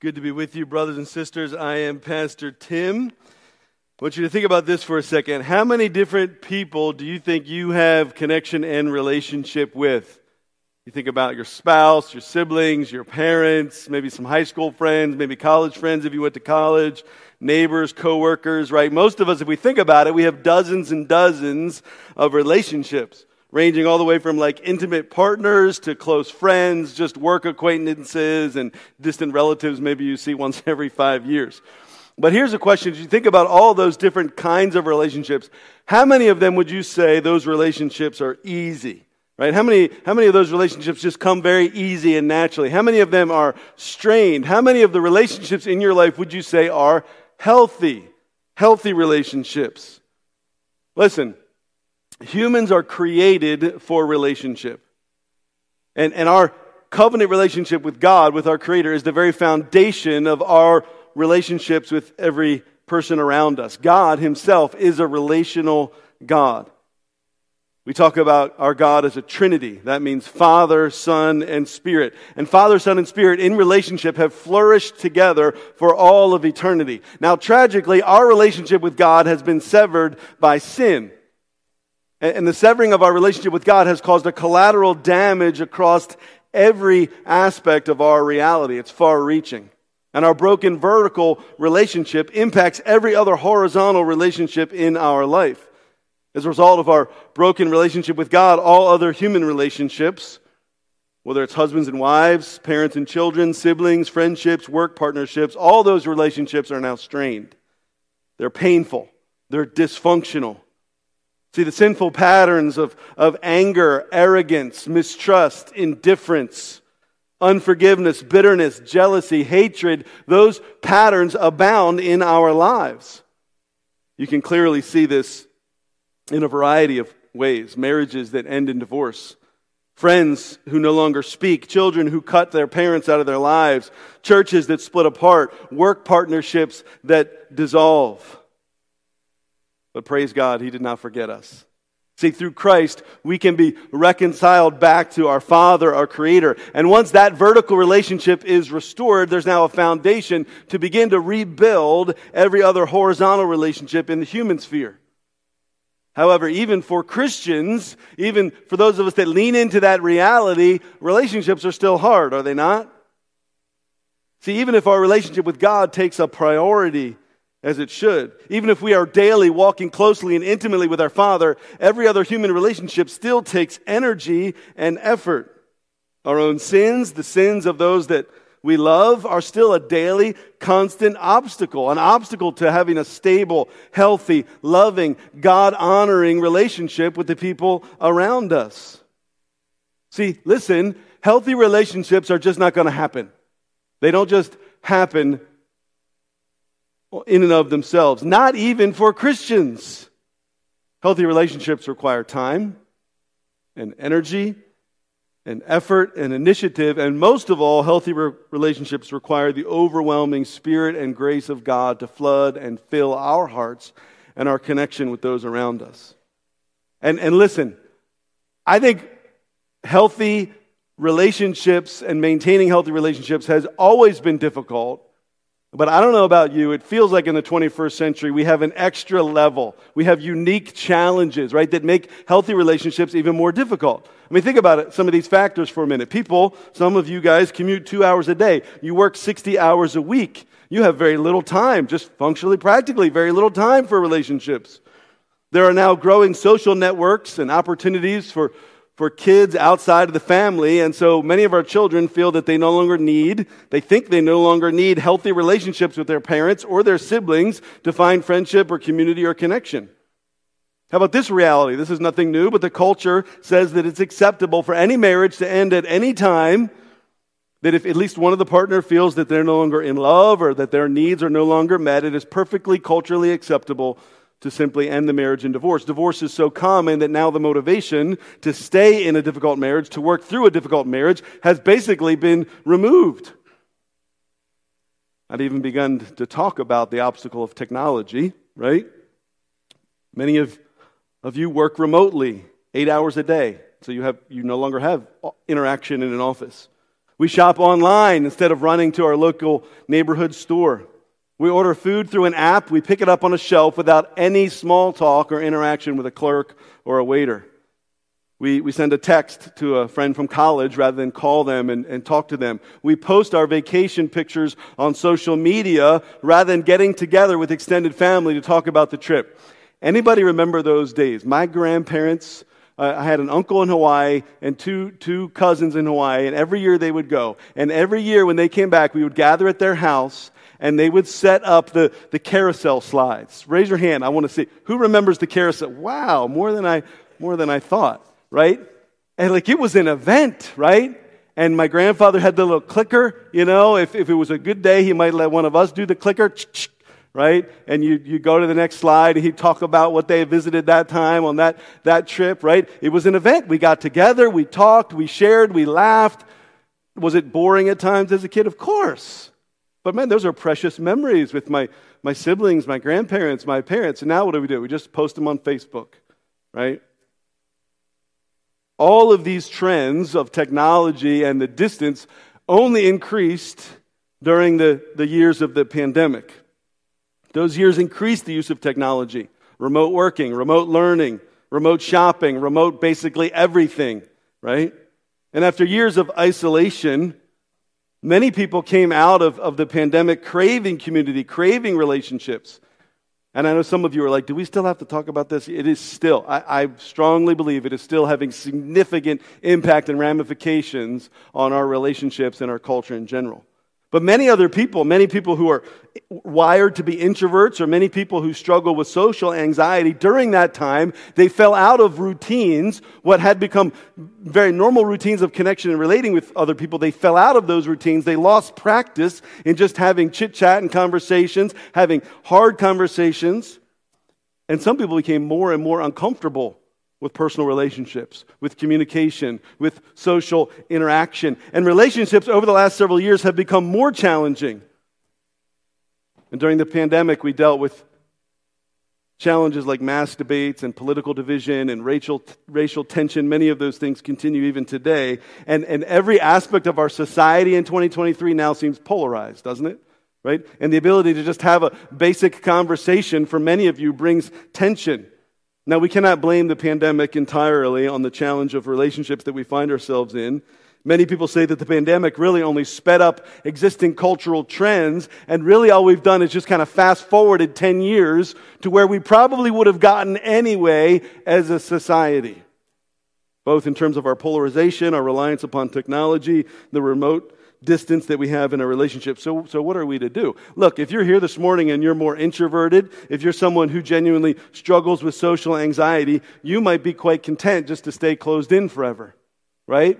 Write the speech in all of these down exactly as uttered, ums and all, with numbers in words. Good to be with you, brothers and sisters. I am Pastor Tim. I want you to think about this for a second. How many different people do you think you have connection and relationship with? You think about your spouse, your siblings, your parents, maybe some high school friends, maybe college friends if you went to college, neighbors, coworkers, right? Most of us, if we think about it, we have dozens and dozens of relationships, ranging all the way from like intimate partners to close friends, just work acquaintances and distant relatives maybe you see once every five years. But here's a question. As you think about all those different kinds of relationships, how many of them would you say those relationships are easy? Right? How many, how many of those relationships just come very easy and naturally? How many of them are strained? How many of the relationships in your life would you say are healthy, healthy relationships? Listen, humans are created for relationship. And, and our covenant relationship with God, with our Creator, is the very foundation of our relationships with every person around us. God Himself is a relational God. We talk about our God as a Trinity. That means Father, Son, and Spirit. And Father, Son, and Spirit in relationship have flourished together for all of eternity. Now, tragically, our relationship with God has been severed by sin. And the severing of our relationship with God has caused a collateral damage across every aspect of our reality. It's far-reaching. And our broken vertical relationship impacts every other horizontal relationship in our life. As a result of our broken relationship with God, all other human relationships, whether it's husbands and wives, parents and children, siblings, friendships, work partnerships, all those relationships are now strained. They're painful. They're dysfunctional. See, the sinful patterns of, of anger, arrogance, mistrust, indifference, unforgiveness, bitterness, jealousy, hatred, those patterns abound in our lives. You can clearly see this in a variety of ways. Marriages that end in divorce, friends who no longer speak, children who cut their parents out of their lives, churches that split apart, work partnerships that dissolve. But praise God, He did not forget us. See, through Christ, we can be reconciled back to our Father, our Creator. And once that vertical relationship is restored, there's now a foundation to begin to rebuild every other horizontal relationship in the human sphere. However, even for Christians, even for those of us that lean into that reality, relationships are still hard, are they not? See, even if our relationship with God takes a priority as it should, even if we are daily walking closely and intimately with our Father, every other human relationship still takes energy and effort. Our own sins, the sins of those that we love, are still a daily, constant obstacle, an obstacle to having a stable, healthy, loving, God-honoring relationship with the people around us. See, listen, healthy relationships are just not going to happen. They don't just happen in and of themselves, not even for Christians. Healthy relationships require time and energy and effort and initiative, and most of all, healthy re- relationships require the overwhelming Spirit and grace of God to flood and fill our hearts and our connection with those around us. And, and listen, I think healthy relationships and maintaining healthy relationships has always been difficult. But I don't know about you, it feels like in the twenty-first century we have an extra level. We have unique challenges, right, that make healthy relationships even more difficult. I mean, think about it, some of these factors for a minute. People, some of you guys commute two hours a day. You work sixty hours a week. You have very little time, just functionally, practically, very little time for relationships. There are now growing social networks and opportunities for, for kids outside of the family, and so many of our children feel that they no longer need, they think they no longer need healthy relationships with their parents or their siblings to find friendship or community or connection. How about this reality? This is nothing new, but the culture says that it's acceptable for any marriage to end at any time, that if at least one of the partner feels that they're no longer in love or that their needs are no longer met, it is perfectly culturally acceptable to simply end the marriage in divorce. Divorce is so common that now the motivation to stay in a difficult marriage, to work through a difficult marriage, has basically been removed. I've even begun to talk about the obstacle of technology, right? Many of, of you work remotely, eight hours a day, so you have you no longer have interaction in an office. We shop online instead of running to our local neighborhood store. We order food through an app. We pick it up on a shelf without any small talk or interaction with a clerk or a waiter. We we send a text to a friend from college rather than call them and, and talk to them. We post our vacation pictures on social media rather than getting together with extended family to talk about the trip. Anybody remember those days? My grandparents, uh, I had an uncle in Hawaii and two two cousins in Hawaii, and every year they would go. And every year when they came back, we would gather at their house, and they would set up the, the carousel slides. Raise your hand, I want to see. Who remembers the carousel? Wow, more than I more than I thought. Right? And like it was an event, right? And my grandfather had the little clicker, you know, if, if it was a good day, he might let one of us do the clicker, right? And you you go to the next slide and he'd talk about what they visited that time on that, that trip, right? It was an event. We got together, we talked, we shared, we laughed. Was it boring at times as a kid? Of course. But man, those are precious memories with my, my siblings, my grandparents, my parents. And now what do we do? We just post them on Facebook, right? All of these trends of technology and the distance only increased during the, the years of the pandemic. Those years increased the use of technology, remote working, remote learning, remote shopping, remote basically everything, right? And after years of isolation, many people came out of, of the pandemic craving community, craving relationships. And I know some of you are like, do we still have to talk about this? It is still, I, I strongly believe it is still having significant impact and ramifications on our relationships and our culture in general. But many other people, many people who are wired to be introverts or many people who struggle with social anxiety, during that time, they fell out of routines, what had become very normal routines of connection and relating with other people. They fell out of those routines. They lost practice in just having chit-chat and conversations, having hard conversations. And some people became more and more uncomfortable with personal relationships, with communication, with social interaction. And relationships over the last several years have become more challenging. And during the pandemic, we dealt with challenges like mass debates and political division and racial racial tension. Many of those things continue even today. And, and every aspect of our society in twenty twenty-three now seems polarized, doesn't it? Right? And the ability to just have a basic conversation for many of you brings tension. Now, we cannot blame the pandemic entirely on the challenge of relationships that we find ourselves in. Many people say that the pandemic really only sped up existing cultural trends, and really all we've done is just kind of fast-forwarded ten years to where we probably would have gotten anyway as a society, both in terms of our polarization, our reliance upon technology, the remote distance that we have in a relationship. So so what are we to do? Look, if you're here this morning and you're more introverted, if you're someone who genuinely struggles with social anxiety, you might be quite content just to stay closed in forever, right?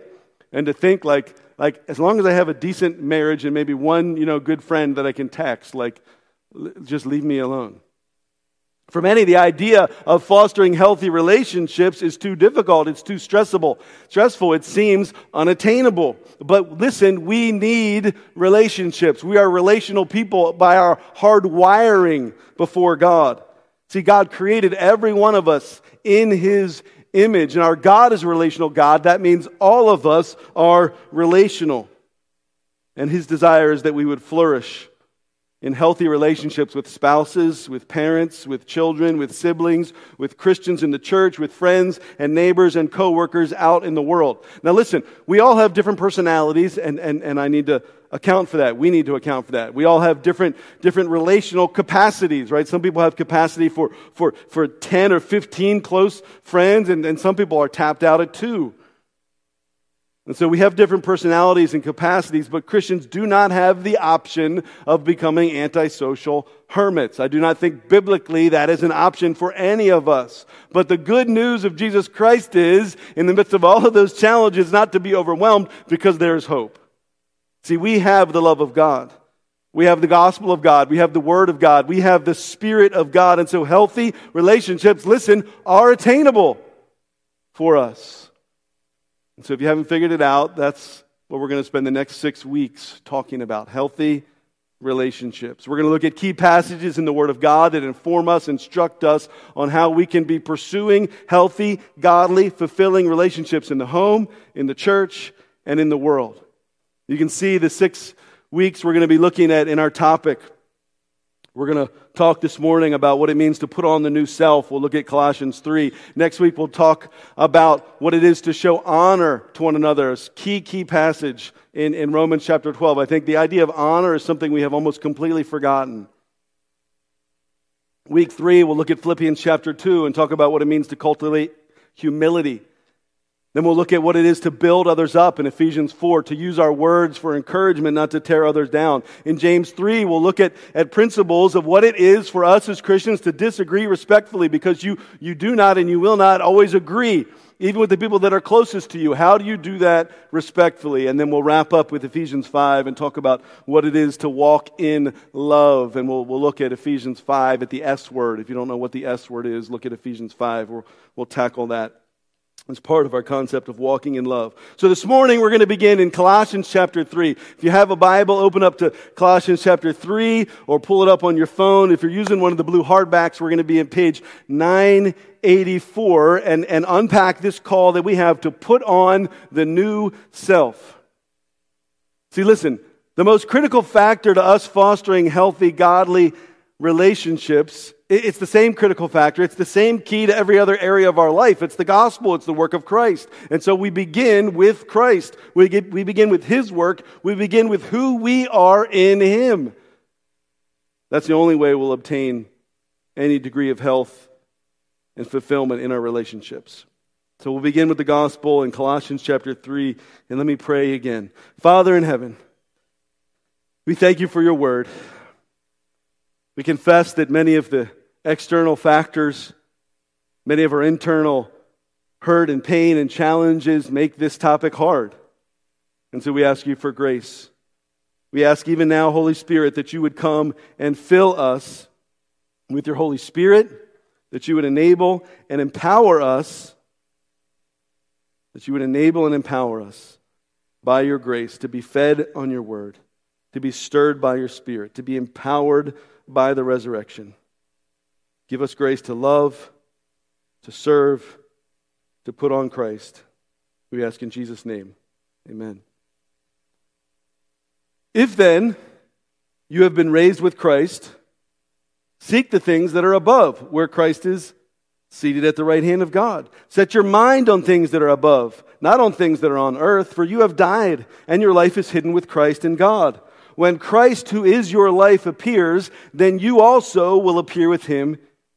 And to think like, like as long as I have a decent marriage and maybe one, you know, good friend that I can text, like, l- just leave me alone. For many, the idea of fostering healthy relationships is too difficult. It's too stressable. Stressful. It seems unattainable. But listen, we need relationships. We are relational people by our hard wiring before God. See, God created every one of us in His image. And our God is a relational God. That means all of us are relational. And His desire is that we would flourish in healthy relationships with spouses, with parents, with children, with siblings, with Christians in the church, with friends and neighbors and co-workers out in the world. Now listen, we all have different personalities, and, and, and I need to account for that. We need to account for that. We all have different different relational capacities, right? Some people have capacity for, for, for ten or fifteen close friends, and, and some people are tapped out at two. And so we have different personalities and capacities, but Christians do not have the option of becoming antisocial hermits. I do not think biblically that is an option for any of us. But the good news of Jesus Christ is, in the midst of all of those challenges, not to be overwhelmed, because there is hope. See, we have the love of God. We have the gospel of God. We have the word of God. We have the Spirit of God. And so healthy relationships, listen, are attainable for us. So if you haven't figured it out, that's what we're going to spend the next six weeks talking about, healthy relationships. We're going to look at key passages in the Word of God that inform us, instruct us on how we can be pursuing healthy, godly, fulfilling relationships in the home, in the church, and in the world. You can see the six weeks we're going to be looking at in our topic. We're going to talk this morning about what it means to put on the new self. We'll look at Colossians three. Next week we'll talk about what it is to show honor to one another. It's a key, key passage in, in Romans chapter twelve. I think the idea of honor is something we have almost completely forgotten. Week three, we'll look at Philippians chapter two and talk about what it means to cultivate humility. Then we'll look at what it is to build others up in Ephesians four, to use our words for encouragement, not to tear others down. In James three, we'll look at, at principles of what it is for us as Christians to disagree respectfully, because you, you do not and you will not always agree, even with the people that are closest to you. How do you do that respectfully? And then we'll wrap up with Ephesians five and talk about what it is to walk in love. And we'll we'll look at Ephesians five at the S word. If you don't know what the S word is, look at Ephesians five. We'll, we'll tackle that as part of our concept of walking in love. So this morning we're going to begin in Colossians chapter three. If you have a Bible, open up to Colossians chapter three or pull it up on your phone. If you're using one of the blue hardbacks, we're going to be in page nine eighty-four and, and unpack this call that we have to put on the new self. See, listen, the most critical factor to us fostering healthy, godly relationships, it's the same critical factor. It's the same key to every other area of our life. It's the gospel. It's the work of Christ. And so we begin with Christ. We get, we begin with His work. We begin with who we are in Him. That's the only way we'll obtain any degree of health and fulfillment in our relationships. So we'll begin with the gospel in Colossians chapter three. And let me pray again. Father in heaven, we thank You for Your word. We confess that many of the external factors, many of our internal hurt and pain and challenges make this topic hard. And so we ask You for grace. We ask even now, Holy Spirit, that You would come and fill us with Your Holy Spirit, that You would enable and empower us, that You would enable and empower us by Your grace to be fed on Your word, to be stirred by Your Spirit, to be empowered by the resurrection. Give us grace to love, to serve, to put on Christ. We ask in Jesus' name. Amen. If then you have been raised with Christ, seek the things that are above, where Christ is seated at the right hand of God. Set your mind on things that are above, not on things that are on earth, for you have died, and your life is hidden with Christ in God. When Christ, who is your life, appears, then you also will appear with Him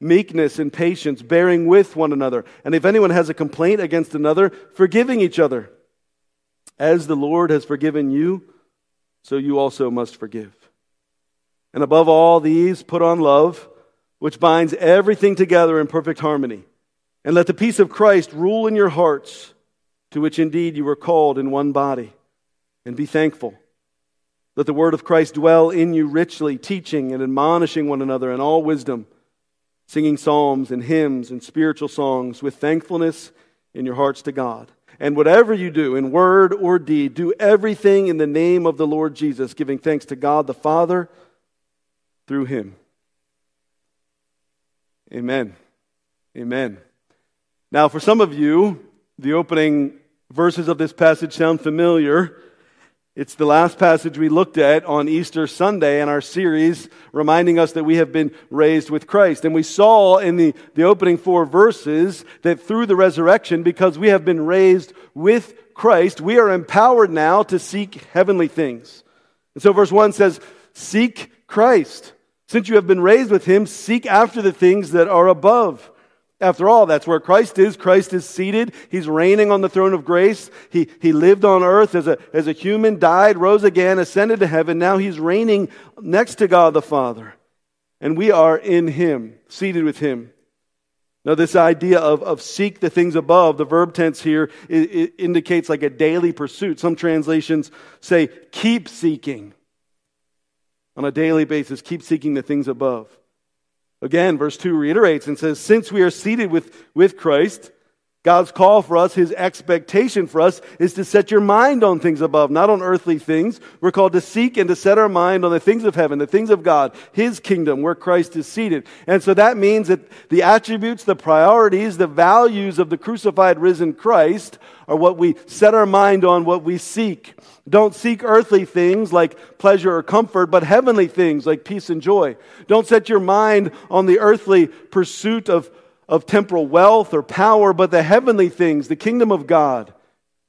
meekness, and patience, bearing with one another. And if anyone has a complaint against another, forgiving each other. As the Lord has forgiven you, so you also must forgive. And above all these, put on love, which binds everything together in perfect harmony. And let the peace of Christ rule in your hearts, to which indeed you were called in one body. And be thankful. Let the word of Christ dwell in you richly, teaching and admonishing one another in all wisdom, singing psalms and hymns and spiritual songs with thankfulness in your hearts to God. And whatever you do, in word or deed, do everything in the name of the Lord Jesus, giving thanks to God the Father through Him. Amen. Amen. Now, for some of you, the opening verses of this passage sound familiar. It's the last passage we looked at on Easter Sunday in our series, reminding us that we have been raised with Christ. And we saw in the, the opening four verses that through the resurrection, because we have been raised with Christ, we are empowered now to seek heavenly things. And so verse one says, seek Christ. Since you have been raised with him, seek after the things that are above. After all, that's where Christ is. Christ is seated. He's reigning on the throne of grace. He, he lived on earth as a, as a human, died, rose again, ascended to heaven. Now he's reigning next to God the Father. And we are in him, seated with him. Now this idea of, of seek the things above, the verb tense here, it, it indicates like a daily pursuit. Some translations say keep seeking. On a daily basis, keep seeking the things above. Again, verse two reiterates and says, since we are seated with, with Christ, God's call for us, his expectation for us, is to set your mind on things above, not on earthly things. We're called to seek and to set our mind on the things of heaven, the things of God, his kingdom, where Christ is seated. And so that means that the attributes, the priorities, the values of the crucified, risen Christ are what we set our mind on, what we seek. Don't seek earthly things like pleasure or comfort, but heavenly things like peace and joy. Don't set your mind on the earthly pursuit of, of temporal wealth or power, but the heavenly things, the kingdom of God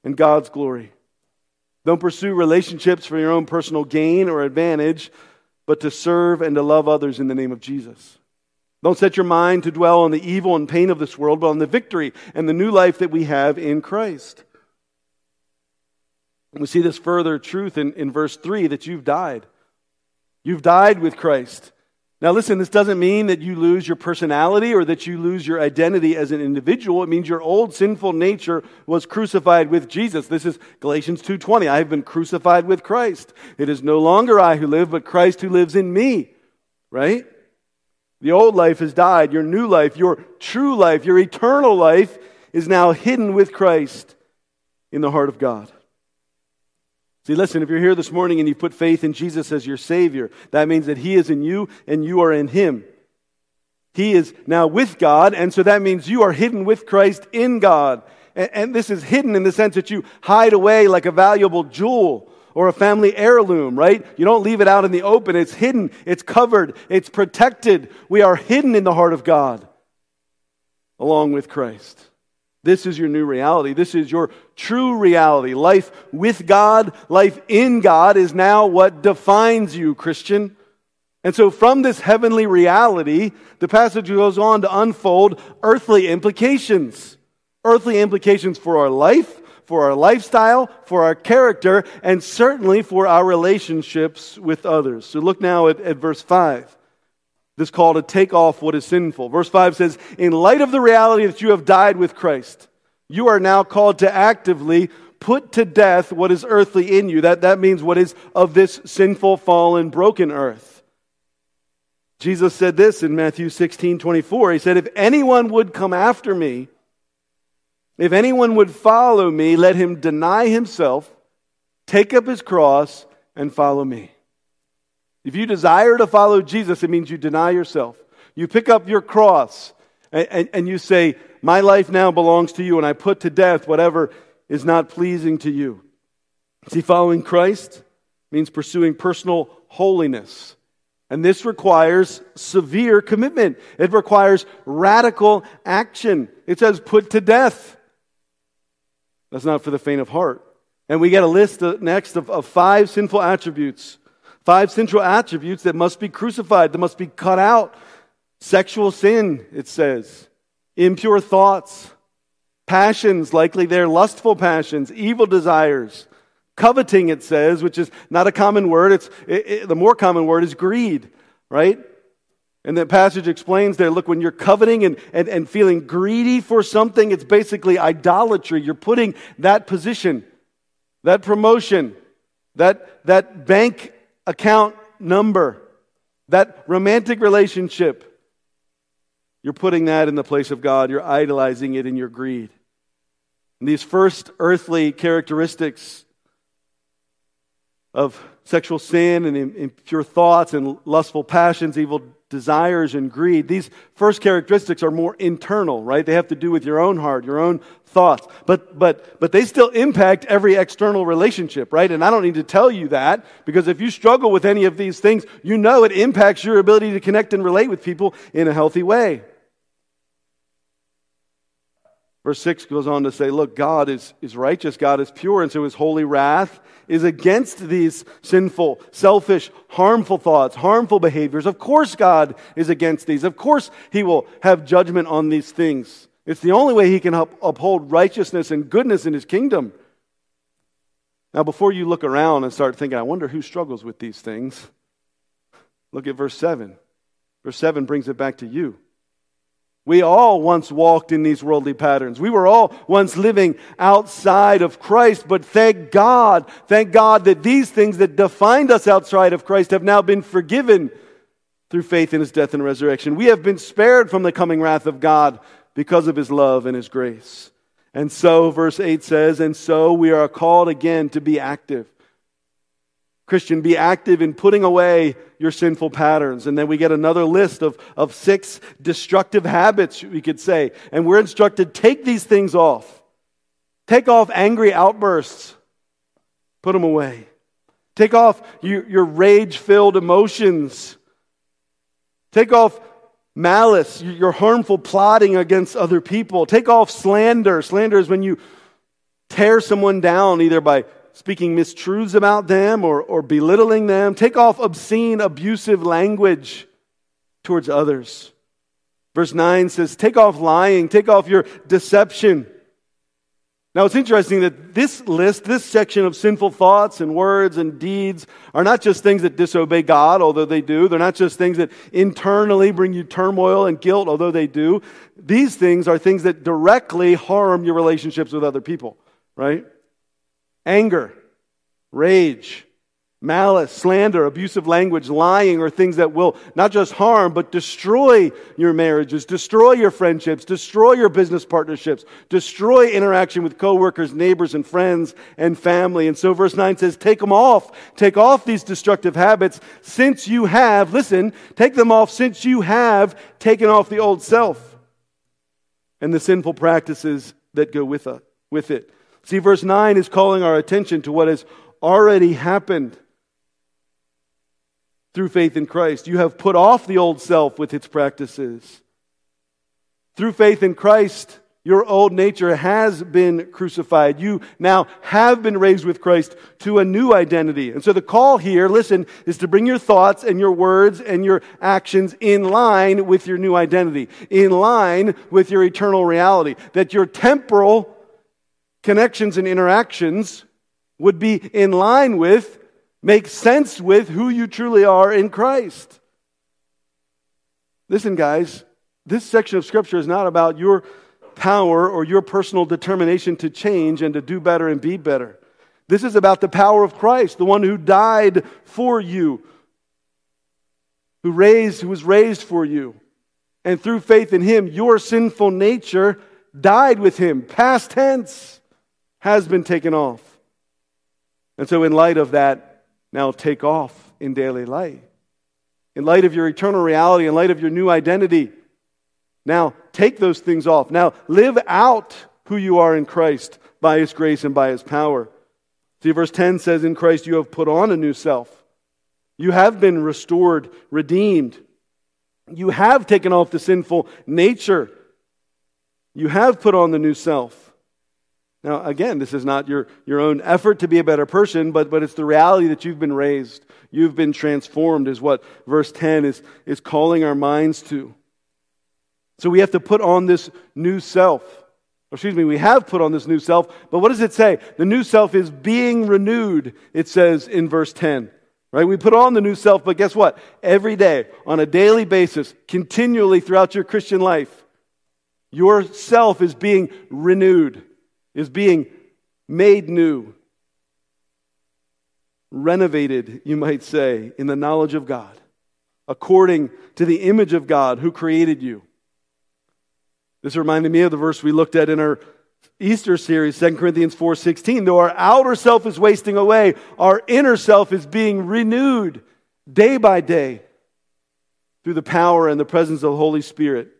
and God's glory. Don't pursue relationships for your own personal gain or advantage, but to serve and to love others in the name of Jesus. Don't set your mind to dwell on the evil and pain of this world, but on the victory and the new life that we have in Christ. And we see this further truth in, in verse three, that you've died. You've died with Christ. Now listen, this doesn't mean that you lose your personality or that you lose your identity as an individual. It means your old sinful nature was crucified with Jesus. This is Galatians two twenty. I have been crucified with Christ. It is no longer I who live, but Christ who lives in me. Right? The old life has died. Your new life, your true life, your eternal life is now hidden with Christ in the heart of God. See, listen, if you're here this morning and you put faith in Jesus as your Savior, that means that He is in you and you are in Him. He is now with God, and so that means you are hidden with Christ in God. And, and this is hidden in the sense that you hide away like a valuable jewel or a family heirloom, right? You don't leave it out in the open. It's hidden, it's covered, it's protected. We are hidden in the heart of God along with Christ. This is your new reality. This is your true reality. Life with God, life in God is now what defines you, Christian. And so from this heavenly reality, the passage goes on to unfold earthly implications. Earthly implications for our life, for our lifestyle, for our character, and certainly for our relationships with others. So look now at, at verse five. This call to take off what is sinful. Verse five says, in light of the reality that you have died with Christ, you are now called to actively put to death what is earthly in you. That, that means what is of this sinful, fallen, broken earth. Jesus said this in Matthew sixteen twenty-four. He said, if anyone would come after me, if anyone would follow me, let him deny himself, take up his cross, and follow me. If you desire to follow Jesus, it means you deny yourself. You pick up your cross and, and, and you say, my life now belongs to you, and I put to death whatever is not pleasing to you. See, following Christ means pursuing personal holiness. And this requires severe commitment. It requires radical action. It says put to death. That's not for the faint of heart. And we get a list of, next of, of five sinful attributes. Five central attributes that must be crucified, that must be cut out. Sexual sin, it says. Impure thoughts. Passions, likely they're lustful passions. Evil desires. Coveting, it says, which is not a common word. It's it, it, the more common word is greed, right? And the passage explains there, look, when you're coveting and, and, and feeling greedy for something, it's basically idolatry. You're putting that position, that promotion, that that bank account number, that romantic relationship, you're putting that in the place of God. You're idolizing it in your greed. And these first earthly characteristics of sexual sin and impure thoughts and lustful passions, evil desires and greed, these first characteristics are more internal, right? They have to do with your own heart, your own thoughts. But but but they still impact every external relationship, right? And I don't need to tell you that, because if you struggle with any of these things, you know it impacts your ability to connect and relate with people in a healthy way. Verse six goes on to say, look, God is, is righteous, God is pure, and so his holy wrath is against these sinful, selfish, harmful thoughts, harmful behaviors. Of course God is against these. Of course he will have judgment on these things. It's the only way he can uphold righteousness and goodness in his kingdom. Now, before you look around and start thinking, I wonder who struggles with these things, look at verse seven. Verse seven brings it back to you. We all once walked in these worldly patterns. We were all once living outside of Christ, but thank God, thank God that these things that defined us outside of Christ have now been forgiven through faith in his death and resurrection. We have been spared from the coming wrath of God because of his love and his grace. And so, verse eight says, and so we are called again to be active. Christian, be active in putting away your sinful patterns. And then we get another list of, of six destructive habits, we could say. And we're instructed, take these things off. Take off angry outbursts. Put them away. Take off your, your rage-filled emotions. Take off malice, your harmful plotting against other people. Take off slander. Slander is when you tear someone down, either by speaking mistruths about them or, or belittling them. Take off obscene, abusive language towards others. Verse nine says, take off lying, take off your deception. Now it's interesting that this list, this section of sinful thoughts and words and deeds are not just things that disobey God, although they do. They're not just things that internally bring you turmoil and guilt, although they do. These things are things that directly harm your relationships with other people, right? Anger, rage, malice, slander, abusive language, lying are things that will not just harm, but destroy your marriages, destroy your friendships, destroy your business partnerships, destroy interaction with coworkers, neighbors, and friends, and family. And so verse nine says, take them off. Take off these destructive habits since you have, listen, take them off since you have taken off the old self and the sinful practices that go with it. See, verse nine is calling our attention to what has already happened through faith in Christ. You have put off the old self with its practices. Through faith in Christ, your old nature has been crucified. You now have been raised with Christ to a new identity. And so the call here, listen, is to bring your thoughts and your words and your actions in line with your new identity, in line with your eternal reality, that your temporal connections and interactions would be in line with, make sense with who you truly are in Christ. Listen, guys, this section of Scripture is not about your power or your personal determination to change and to do better and be better. This is about the power of Christ, the one who died for you, who raised, who was raised for you. And through faith in him, your sinful nature died with him, past tense, has been taken off. And so in light of that, now take off in daily life. In light of your eternal reality, in light of your new identity, now take those things off. Now live out who you are in Christ by his grace and by his power. See, verse ten says, in Christ you have put on a new self. You have been restored, redeemed. You have taken off the sinful nature. You have put on the new self. Now, again, this is not your, your own effort to be a better person, but, but it's the reality that you've been raised. You've been transformed is what verse ten is, is calling our minds to. So we have to put on this new self. Or excuse me, we have put on this new self, but what does it say? The new self is being renewed, it says in verse ten. Right? We put on the new self, but guess what? Every day, on a daily basis, continually throughout your Christian life, your self is being renewed. Is being made new, renovated, you might say, in the knowledge of God, according to the image of God who created you. This reminded me of the verse we looked at in our Easter series, Second Corinthians four sixteen. Though our outer self is wasting away, our inner self is being renewed day by day through the power and the presence of the Holy Spirit.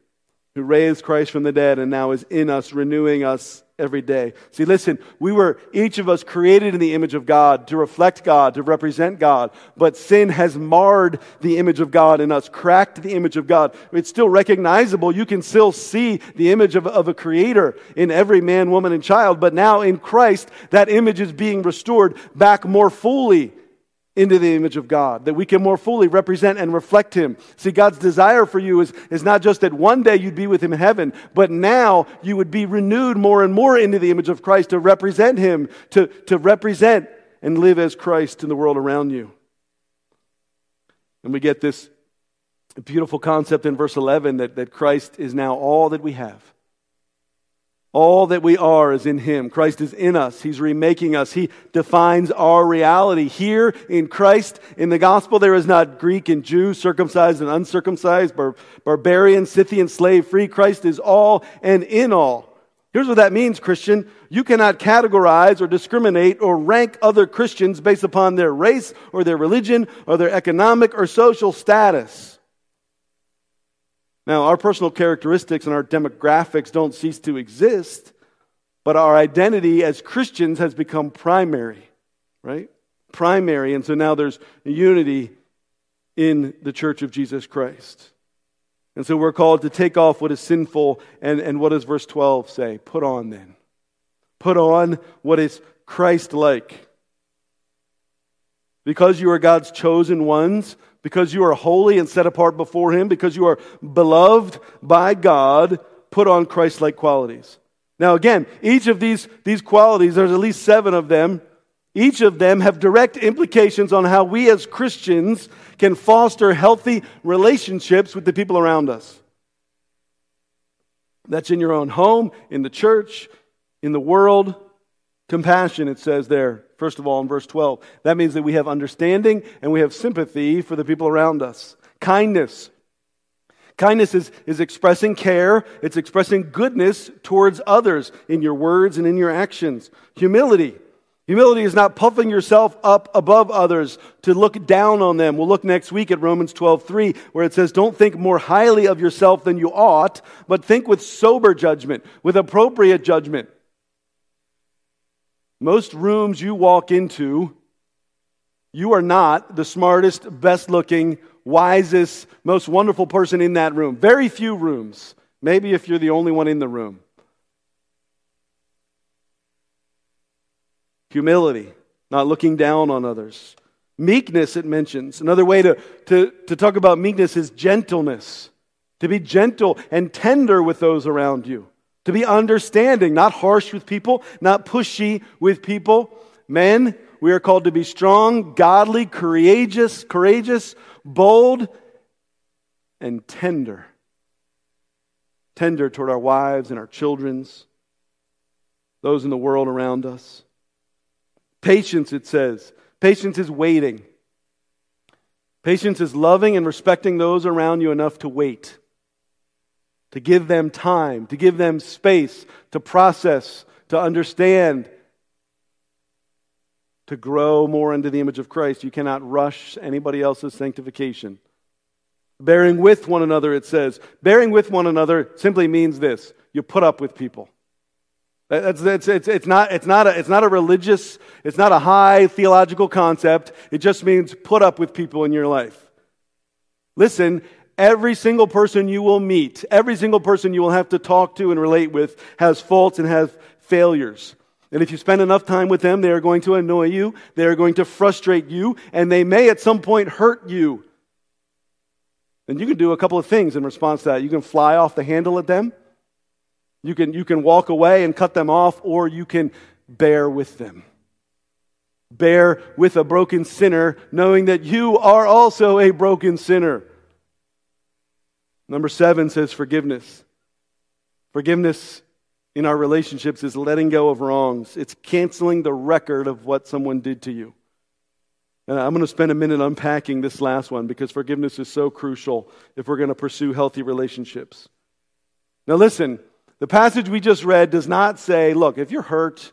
who raised Christ from the dead and now is in us, renewing us every day. See, listen, we were, each of us, created in the image of God to reflect God, to represent God. But sin has marred the image of God in us, cracked the image of God. It's still recognizable. You can still see the image of, of a creator in every man, woman, and child. But now in Christ, that image is being restored back more fully into the image of God, that we can more fully represent and reflect Him. See, God's desire for you is, is not just that one day you'd be with Him in heaven, but now you would be renewed more and more into the image of Christ to represent Him, to, to represent and live as Christ in the world around you. And we get this beautiful concept in verse eleven that, that Christ is now all that we have. All that we are is in Him. Christ is in us. He's remaking us. He defines our reality. Here in Christ, in the gospel, there is not Greek and Jew, circumcised and uncircumcised, bar- barbarian, Scythian, slave, free. Christ is all and in all. Here's what that means, Christian. You cannot categorize or discriminate or rank other Christians based upon their race or their religion or their economic or social status. Now, our personal characteristics and our demographics don't cease to exist, but our identity as Christians has become primary, right? Primary, and so now there's unity in the church of Jesus Christ. And so we're called to take off what is sinful, and, and what does verse twelve say? Put on then. Put on what is Christ-like. Because you are God's chosen ones, because you are holy and set apart before Him, because you are beloved by God, put on Christ-like qualities. Now again, each of these, these qualities, there's at least seven of them, each of them have direct implications on how we as Christians can foster healthy relationships with the people around us. That's in your own home, in the church, in the world. Compassion, it says there. First of all, in verse twelve, that means that we have understanding and we have sympathy for the people around us. Kindness. Kindness is, is expressing care. It's expressing goodness towards others in your words and in your actions. Humility. Humility is not puffing yourself up above others to look down on them. We'll look next week at Romans twelve three, where it says, don't think more highly of yourself than you ought, but think with sober judgment, with appropriate judgment. Most rooms you walk into, you are not the smartest, best-looking, wisest, most wonderful person in that room. Very few rooms. Maybe if you're the only one in the room. Humility, not looking down on others. Meekness, it mentions. Another way to, to, to talk about meekness is gentleness. To be gentle and tender with those around you. To be understanding, not harsh with people, not pushy with people. Men, we are called to be strong, godly, courageous, courageous, bold, and tender. Tender toward our wives and our children, those in the world around us. Patience, it says. Patience is waiting. Patience is loving and respecting those around you enough to wait. To give them time, to give them space, to process, to understand, to grow more into the image of Christ. You cannot rush anybody else's sanctification. Bearing with one another, it says. Bearing with one another simply means this: you put up with people. That's, that's, it's, it's, not, it's, not a, it's not a religious, it's not a high theological concept. It just means put up with people in your life. Listen. Every single person you will meet, every single person you will have to talk to and relate with has faults and has failures. And if you spend enough time with them, they are going to annoy you, they are going to frustrate you, and they may at some point hurt you. And you can do a couple of things in response to that. You can fly off the handle at them. You can, you can walk away and cut them off, or you can bear with them. Bear with a broken sinner, knowing that you are also a broken sinner. Number seven says forgiveness. Forgiveness in our relationships is letting go of wrongs. It's canceling the record of what someone did to you. And I'm going to spend a minute unpacking this last one because forgiveness is so crucial if we're going to pursue healthy relationships. Now listen, the passage we just read does not say, look, if you're hurt,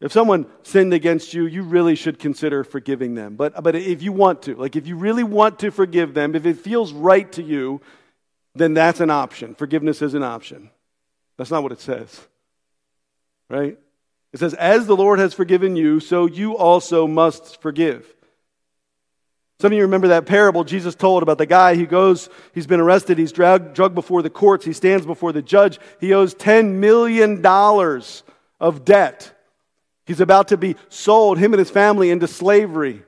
if someone sinned against you, you really should consider forgiving them. But but if you want to, like if you really want to forgive them, if it feels right to you, then that's an option. Forgiveness is an option. That's not what it says, right? It says, as the Lord has forgiven you, so you also must forgive. Some of you remember that parable Jesus told about the guy who goes, he's been arrested, he's dragged, dragged before the courts, he stands before the judge, he owes ten million dollars of debt. He's about to be sold, him and his family, into slavery.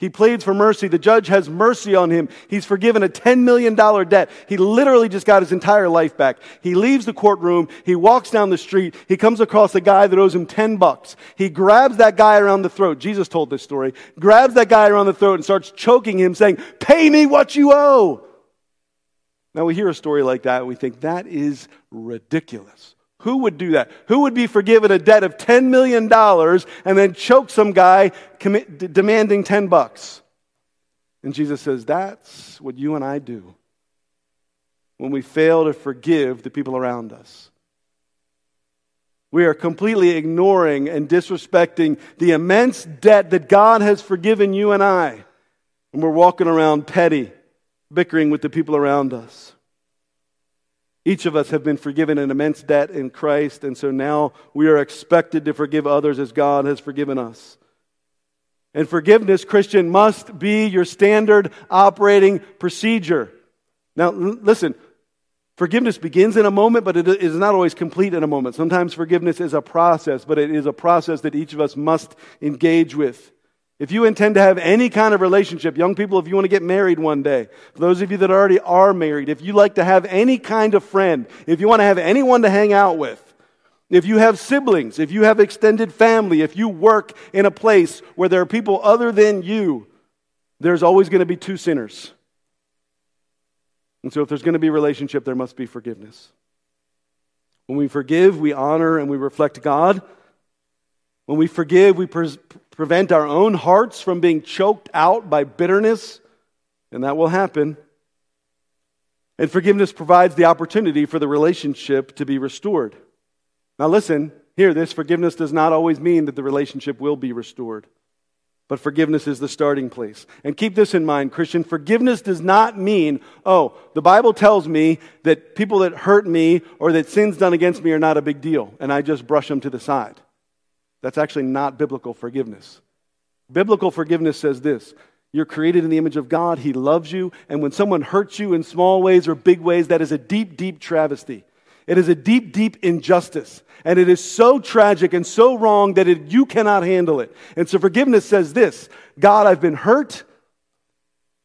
He pleads for mercy. The judge has mercy on him. He's forgiven a ten million dollars debt. He literally just got his entire life back. He leaves the courtroom. He walks down the street. He comes across a guy that owes him ten bucks. He grabs that guy around the throat. Jesus told this story. Grabs that guy around the throat and starts choking him, saying, "Pay me what you owe." Now we hear a story like that and we think, that is ridiculous. Who would do that? Who would be forgiven a debt of ten million dollars and then choke some guy comm- d- demanding ten bucks? And Jesus says, that's what you and I do when we fail to forgive the people around us. We are completely ignoring and disrespecting the immense debt that God has forgiven you and I. And we're walking around petty, bickering with the people around us. Each of us have been forgiven an immense debt in Christ, and so now we are expected to forgive others as God has forgiven us. And forgiveness, Christian, must be your standard operating procedure. Now, l- listen, forgiveness begins in a moment, but it is not always complete in a moment. Sometimes forgiveness is a process, but it is a process that each of us must engage with. If you intend to have any kind of relationship, young people, if you want to get married one day, for those of you that already are married, if you like to have any kind of friend, if you want to have anyone to hang out with, if you have siblings, if you have extended family, if you work in a place where there are people other than you, there's always going to be two sinners. And so if there's going to be a relationship, there must be forgiveness. When we forgive, we honor and we reflect God. When we forgive, we pres- prevent our own hearts from being choked out by bitterness, and that will happen. And forgiveness provides the opportunity for the relationship to be restored. Now listen, hear this, forgiveness does not always mean that the relationship will be restored, but forgiveness is the starting place. And keep this in mind, Christian, forgiveness does not mean, oh, the Bible tells me that people that hurt me or that sins done against me are not a big deal, and I just brush them to the side. That's actually not biblical forgiveness. Biblical forgiveness says this: you're created in the image of God. He loves you. And when someone hurts you in small ways or big ways, that is a deep, deep travesty. It is a deep, deep injustice. And it is so tragic and so wrong that it, you cannot handle it. And so forgiveness says this: God, I've been hurt,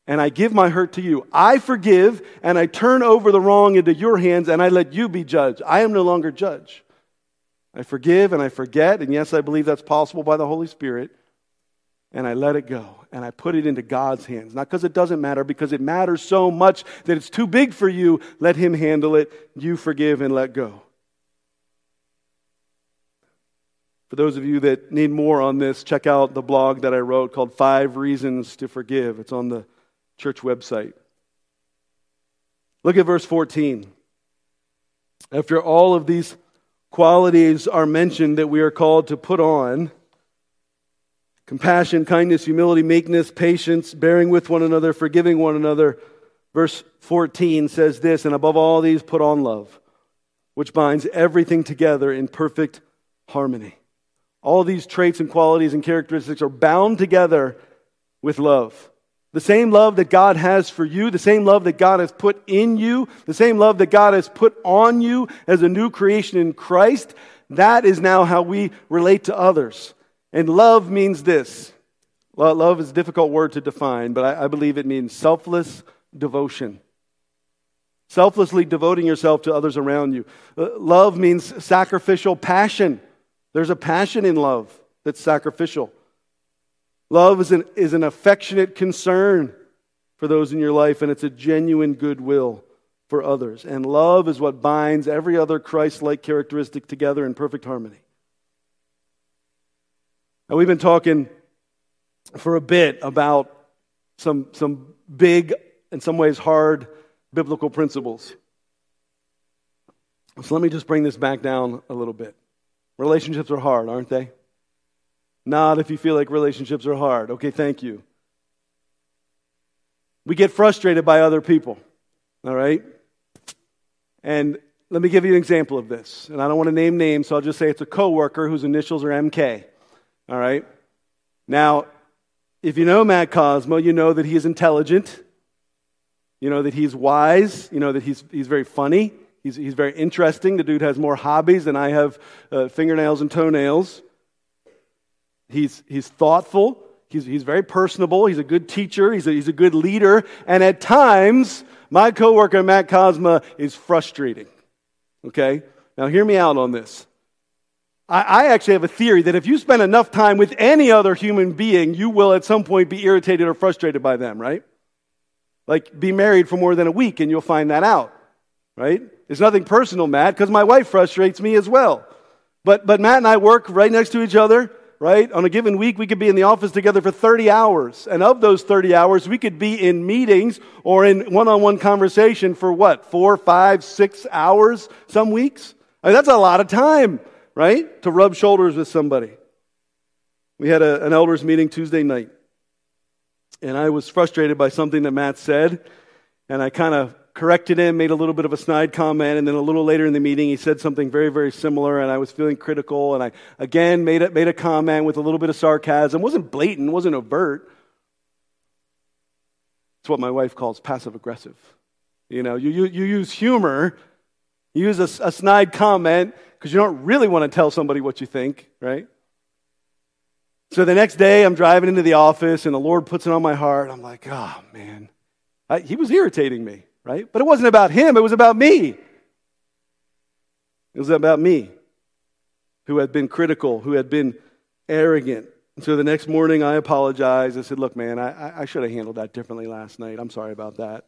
and I give my hurt to you. I forgive, and I turn over the wrong into your hands, and I let you be judge. I am no longer judge. I forgive and I forget, and yes, I believe that's possible by the Holy Spirit, and I let it go, and I put it into God's hands. Not because it doesn't matter, because it matters so much that it's too big for you. Let Him handle it. You forgive and let go. For those of you that need more on this, check out the blog that I wrote called Five Reasons to Forgive. It's on the church website. Look at verse fourteen. After all of these qualities are mentioned that we are called to put on: compassion, kindness, humility, meekness, patience, bearing with one another, forgiving one another. Verse fourteen says this: and above all these put on love, which binds everything together in perfect harmony. All these traits and qualities and characteristics are bound together with love. The same love that God has for you, the same love that God has put in you, the same love that God has put on you as a new creation in Christ, that is now how we relate to others. And love means this. Love is a difficult word to define, but I believe it means selfless devotion. Selflessly devoting yourself to others around you. Love means sacrificial passion. There's a passion in love that's sacrificial. Love is an, is an affectionate concern for those in your life, and it's a genuine goodwill for others. And love is what binds every other Christ-like characteristic together in perfect harmony. Now, we've been talking for a bit about some, some big, in some ways hard, biblical principles. So let me just bring this back down a little bit. Relationships are hard, aren't they? Not if you feel like relationships are hard. Okay, thank you. We get frustrated by other people, all right? And let me give you an example of this. And I don't want to name names, so I'll just say it's a coworker whose initials are M K. All right? Now, if you know Matt Cosma, you know that he is intelligent. You know that he's wise. You know that he's he's very funny. He's he's very interesting. The dude has more hobbies than I have uh, fingernails and toenails. He's he's thoughtful. He's he's very personable. He's a good teacher. He's a, he's a good leader. And at times, my coworker Matt Cosma is frustrating. Okay? Now hear me out on this. I, I actually have a theory that if you spend enough time with any other human being, you will at some point be irritated or frustrated by them, right? Like, be married for more than a week and you'll find that out, right? It's nothing personal, Matt, because my wife frustrates me as well. But but Matt and I work right next to each other, right? On a given week, we could be in the office together for thirty hours. And of those thirty hours, we could be in meetings or in one-on-one conversation for what? Four, five, six hours some weeks? I mean, that's a lot of time, right? To rub shoulders with somebody. We had a, an elders meeting Tuesday night. And I was frustrated by something that Matt said, and I kind of corrected him, made a little bit of a snide comment, and then a little later in the meeting, he said something very, very similar, and I was feeling critical, and I, again, made a, made a comment with a little bit of sarcasm. It wasn't blatant, wasn't overt. It's what my wife calls passive-aggressive. You know, you, you, you use humor, you use a, a snide comment, because you don't really want to tell somebody what you think, right? So the next day, I'm driving into the office, and the Lord puts it on my heart. I'm like, oh, man. I, he was irritating me, right? But it wasn't about him. It was about me. It was about me, who had been critical, who had been arrogant. And so the next morning, I apologized. I said, look, man, I, I should have handled that differently last night. I'm sorry about that.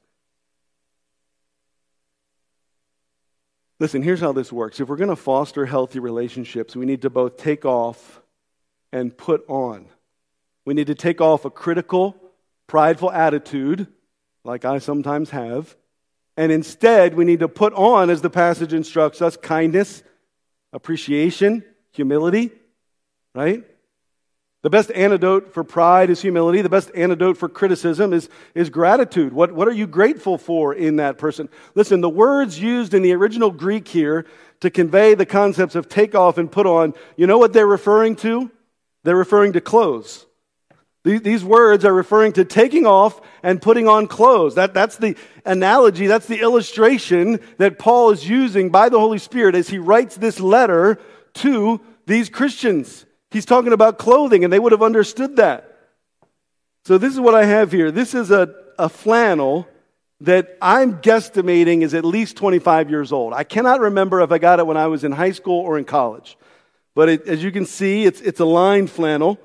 Listen, here's how this works. If we're going to foster healthy relationships, we need to both take off and put on. We need to take off a critical, prideful attitude, like I sometimes have, and instead we need to put on, as the passage instructs us, kindness, appreciation, humility, right? The best antidote for pride is humility. The best antidote for criticism is, is gratitude. What, what are you grateful for in that person? Listen, the words used in the original Greek here to convey the concepts of take off and put on, you know what they're referring to? They're referring to clothes. These words are referring to taking off and putting on clothes. That, that's the analogy, that's the illustration that Paul is using by the Holy Spirit as he writes this letter to these Christians. He's talking about clothing, and they would have understood that. So this is what I have here. This is a, a flannel that I'm guesstimating is at least twenty-five years old. I cannot remember if I got it when I was in high school or in college. But it, as you can see, it's it's a lined flannel,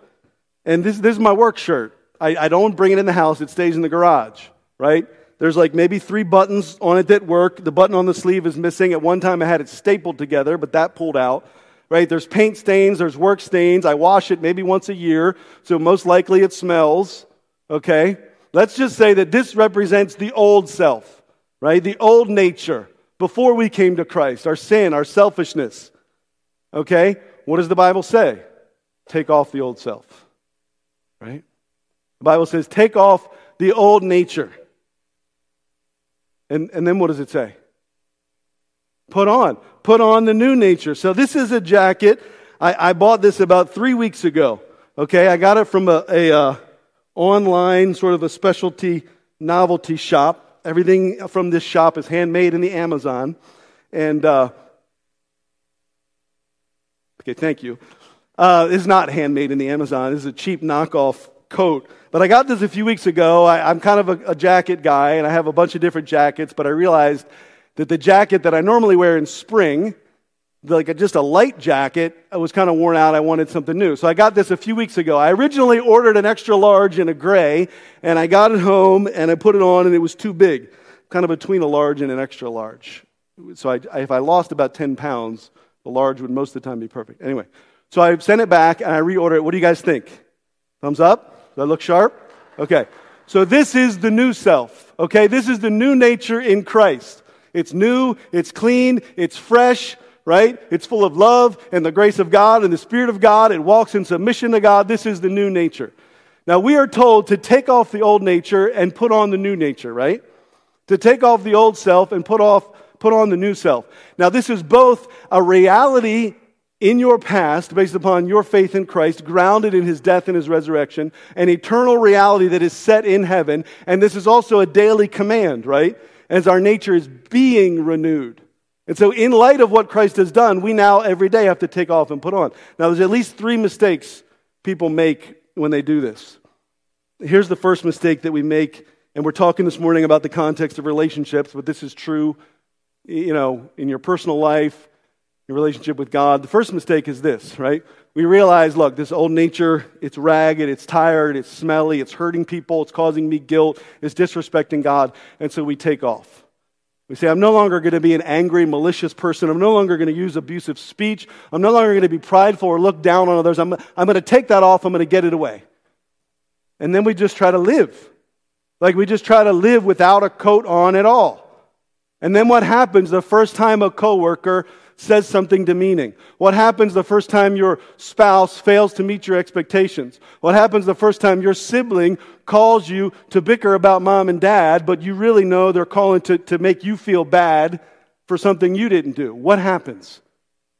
and this this is my work shirt. I, I don't bring it in the house; it stays in the garage. Right? There's like maybe three buttons on it that work. The button on the sleeve is missing. At one time, I had it stapled together, but that pulled out. Right? There's paint stains. There's work stains. I wash it maybe once a year, so most likely it smells. Okay. Let's just say that this represents the old self, right? The old nature before we came to Christ. Our sin, our selfishness. Okay. What does the Bible say? Take off the old self, right? The Bible says, take off the old nature. And, and then what does it say? Put on. Put on the new nature. So this is a jacket. I, I bought this about three weeks ago, okay? I got it from a, a uh, online sort of a specialty novelty shop. Everything from this shop is handmade in the Amazon. And, uh, Okay, thank you. Uh, it's not handmade in the Amazon. This is a cheap knockoff coat. But I got this a few weeks ago. I, I'm kind of a, a jacket guy, and I have a bunch of different jackets, but I realized that the jacket that I normally wear in spring, like a, just a light jacket, I was kind of worn out. I wanted something new. So I got this a few weeks ago. I originally ordered an extra large and a gray, and I got it home, and I put it on, and it was too big, kind of between a large and an extra large. So I, I, if I lost about ten pounds... the large would most of the time be perfect. Anyway, so I sent it back and I reordered it. What do you guys think? Thumbs up? Does that look sharp? Okay. So this is the new self. Okay? This is the new nature in Christ. It's new, it's clean, it's fresh, right? It's full of love and the grace of God and the Spirit of God. It walks in submission to God. This is the new nature. Now we are told to take off the old nature and put on the new nature, right? To take off the old self and put off put on the new self. Now, this is both a reality in your past, based upon your faith in Christ, grounded in his death and his resurrection, an eternal reality that is set in heaven. And this is also a daily command, right? As our nature is being renewed. And so in light of what Christ has done, we now every day have to take off and put on. Now, there's at least three mistakes people make when they do this. Here's the first mistake that we make, and we're talking this morning about the context of relationships, but this is true, you know, in your personal life, your relationship with God. The first mistake is this, right? We realize, look, this old nature, it's ragged, it's tired, it's smelly, it's hurting people, it's causing me guilt, it's disrespecting God, and so we take off. We say, I'm no longer going to be an angry, malicious person. I'm no longer going to use abusive speech. I'm no longer going to be prideful or look down on others. I'm, I'm going to take that off. I'm going to get it away. And then we just try to live. Like we just try to live without a coat on at all. And then what happens the first time a coworker says something demeaning? What happens the first time your spouse fails to meet your expectations? What happens the first time your sibling calls you to bicker about mom and dad, but you really know they're calling to, to make you feel bad for something you didn't do? What happens?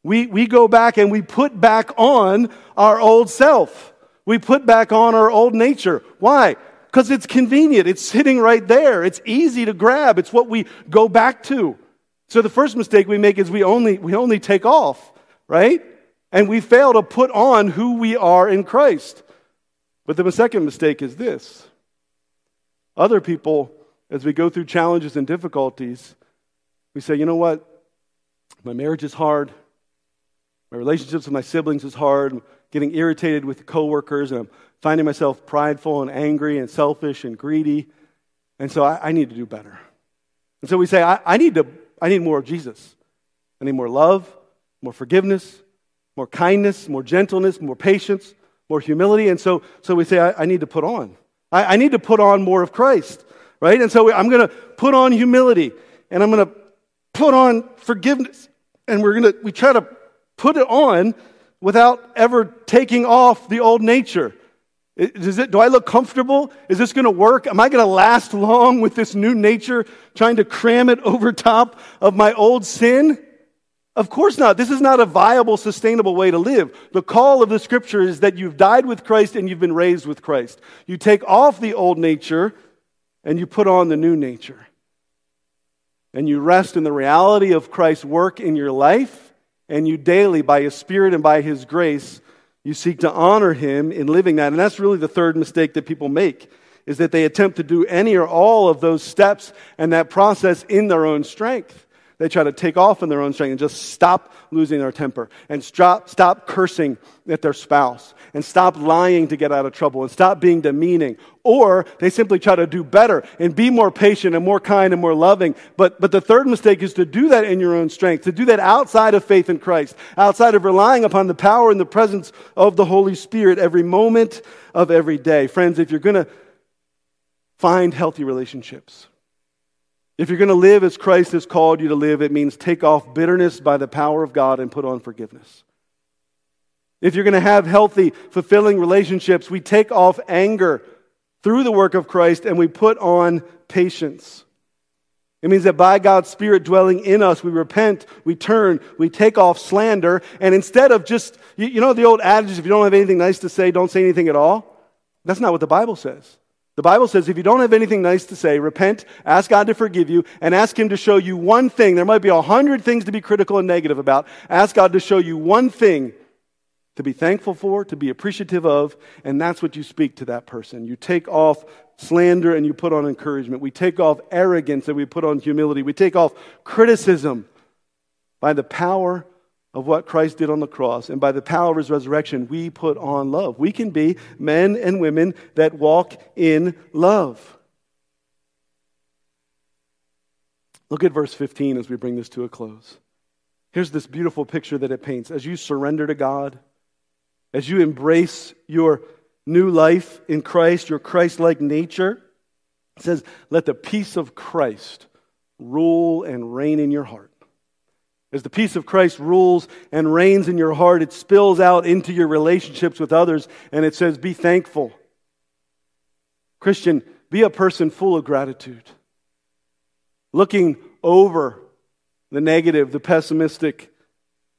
We, we go back and we put back on our old self. We put back on our old nature. Why? Because it's convenient. It's sitting right there. It's easy to grab. It's what we go back to. So the first mistake we make is we only we only take off, right? And we fail to put on who we are in Christ. But the second mistake is this. Other people, as we go through challenges and difficulties, we say, you know what? My marriage is hard. My relationships with my siblings is hard. I'm getting irritated with coworkers, and I'm finding myself prideful and angry and selfish and greedy. And so I, I need to do better. And so we say, I, I need to... I need more of Jesus. I need more love, more forgiveness, more kindness, more gentleness, more patience, more humility. And so, so we say, I, I need to put on. I, I need to put on more of Christ, right? And so we, I'm going to put on humility, and I'm going to put on forgiveness, and we're going to we try to put it on without ever taking off the old nature. Is it, do I look comfortable? Is this going to work? Am I going to last long with this new nature trying to cram it over top of my old sin? Of course not. This is not a viable, sustainable way to live. The call of the Scripture is that you've died with Christ and you've been raised with Christ. You take off the old nature and you put on the new nature. And you rest in the reality of Christ's work in your life, and you daily, by His Spirit and by His grace, you seek to honor Him in living that. And that's really the third mistake that people make, is that they attempt to do any or all of those steps and that process in their own strength. They try to take off in their own strength and just stop losing their temper and stop, stop cursing at their spouse and stop lying to get out of trouble and stop being demeaning. Or they simply try to do better and be more patient and more kind and more loving. But, but the third mistake is to do that in your own strength, to do that outside of faith in Christ, outside of relying upon the power and the presence of the Holy Spirit every moment of every day. Friends, if you're going to find healthy relationships, if you're going to live as Christ has called you to live, it means take off bitterness by the power of God and put on forgiveness. If you're going to have healthy, fulfilling relationships, we take off anger through the work of Christ, and we put on patience. It means that by God's Spirit dwelling in us, we repent, we turn, we take off slander, and instead of just, you, you know the old adage, if you don't have anything nice to say, don't say anything at all? That's not what the Bible says. The Bible says if you don't have anything nice to say, repent, ask God to forgive you, and ask Him to show you one thing. There might be a hundred things to be critical and negative about. Ask God to show you one thing to be thankful for, to be appreciative of, and that's what you speak to that person. You take off slander and you put on encouragement. We take off arrogance and we put on humility. We take off criticism by the power of what Christ did on the cross, and by the power of His resurrection, we put on love. We can be men and women that walk in love. Look at verse fifteen as we bring this to a close. Here's this beautiful picture that it paints. As you surrender to God, as you embrace your new life in Christ, your Christ-like nature, it says, let the peace of Christ rule and reign in your heart. As the peace of Christ rules and reigns in your heart, it spills out into your relationships with others, and it says, be thankful. Christian, be a person full of gratitude, looking over the negative, the pessimistic,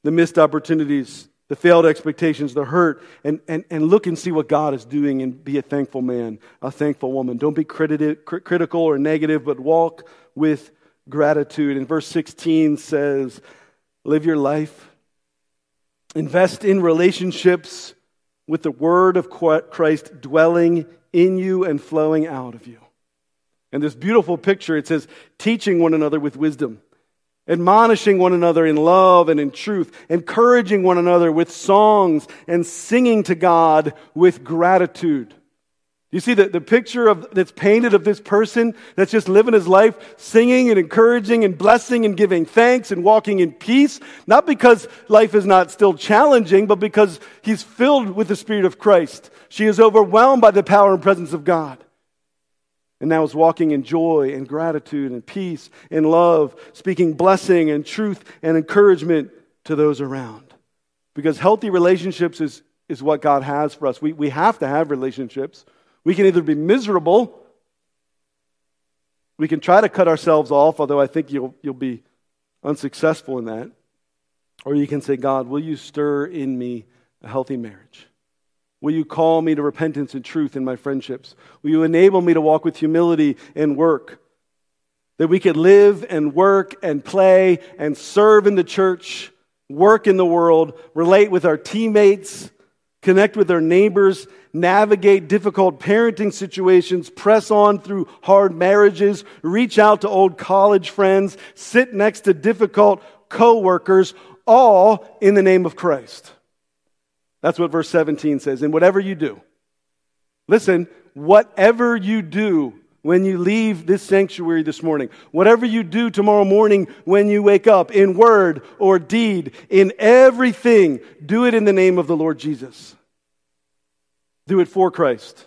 the missed opportunities, the failed expectations, the hurt, and, and, and look and see what God is doing and be a thankful man, a thankful woman. Don't be criti- cr- critical or negative, but walk with gratitude. And verse sixteen says, live your life. Invest in relationships with the word of Christ dwelling in you and flowing out of you. And this beautiful picture, it says, teaching one another with wisdom, admonishing one another in love and in truth, encouraging one another with songs, and singing to God with gratitude. You see the, the picture of that's painted of this person that's just living his life, singing and encouraging and blessing and giving thanks and walking in peace, not because life is not still challenging, but because he's filled with the Spirit of Christ. She is overwhelmed by the power and presence of God. And now is walking in joy and gratitude and peace and love, speaking blessing and truth and encouragement to those around. Because healthy relationships is, is what God has for us. We, we have to have relationships. We can either be miserable, we can try to cut ourselves off, although I think you'll, you'll be unsuccessful in that. Or you can say, God, will you stir in me a healthy marriage? Will you call me to repentance and truth in my friendships? Will you enable me to walk with humility and work? That we could live and work and play and serve in the church, work in the world, relate with our teammates, connect with our neighbors, navigate difficult parenting situations, press on through hard marriages, reach out to old college friends, sit next to difficult co-workers, all in the name of Christ. That's what verse seventeen says. And whatever you do, listen, whatever you do when you leave this sanctuary this morning, whatever you do tomorrow morning when you wake up, in word or deed, in everything, do it in the name of the Lord Jesus. Do it for Christ.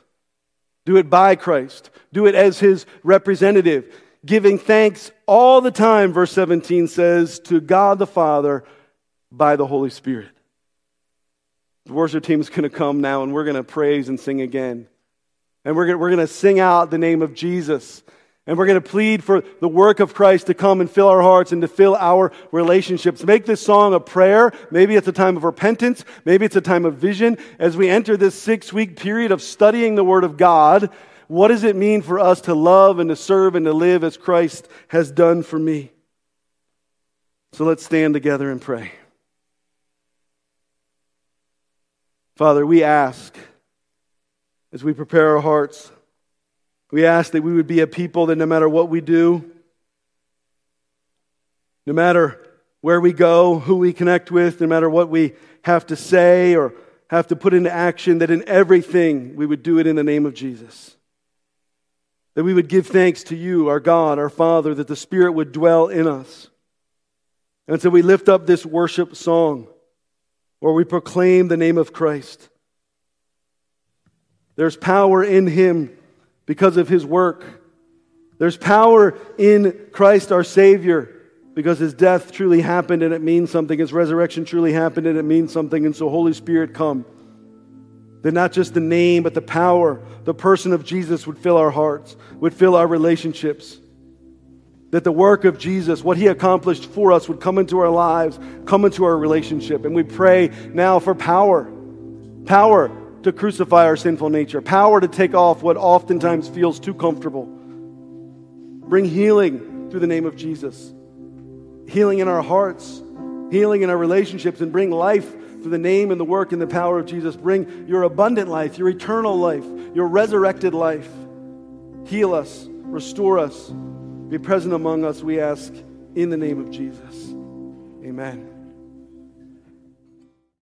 Do it by Christ. Do it as His representative, giving thanks all the time, verse seventeen says, to God the Father by the Holy Spirit. The worship team is going to come now, and we're going to praise and sing again. And we're going, to, we're going to sing out the name of Jesus. And we're going to plead for the work of Christ to come and fill our hearts and to fill our relationships. Make this song a prayer. Maybe it's a time of repentance. Maybe it's a time of vision. As we enter this six-week period of studying the Word of God, what does it mean for us to love and to serve and to live as Christ has done for me? So let's stand together and pray. Father, we ask, as we prepare our hearts, we ask that we would be a people that no matter what we do, no matter where we go, who we connect with, no matter what we have to say or have to put into action, that in everything we would do it in the name of Jesus. That we would give thanks to you, our God, our Father, that the Spirit would dwell in us. And so we lift up this worship song, where we proclaim the name of Christ. There's power in Him because of His work. There's power in Christ our Savior because His death truly happened and it means something. His resurrection truly happened and it means something. And so Holy Spirit, come. That not just the name, but the power, the person of Jesus would fill our hearts, would fill our relationships. That the work of Jesus, what He accomplished for us, would come into our lives, come into our relationship. And we pray now for power. Power to crucify our sinful nature. Power to take off what oftentimes feels too comfortable. Bring healing through the name of Jesus. Healing in our hearts. Healing in our relationships. And bring life through the name and the work and the power of Jesus. Bring your abundant life, your eternal life, your resurrected life. Heal us. Restore us. Be present among us, we ask, in the name of Jesus. Amen.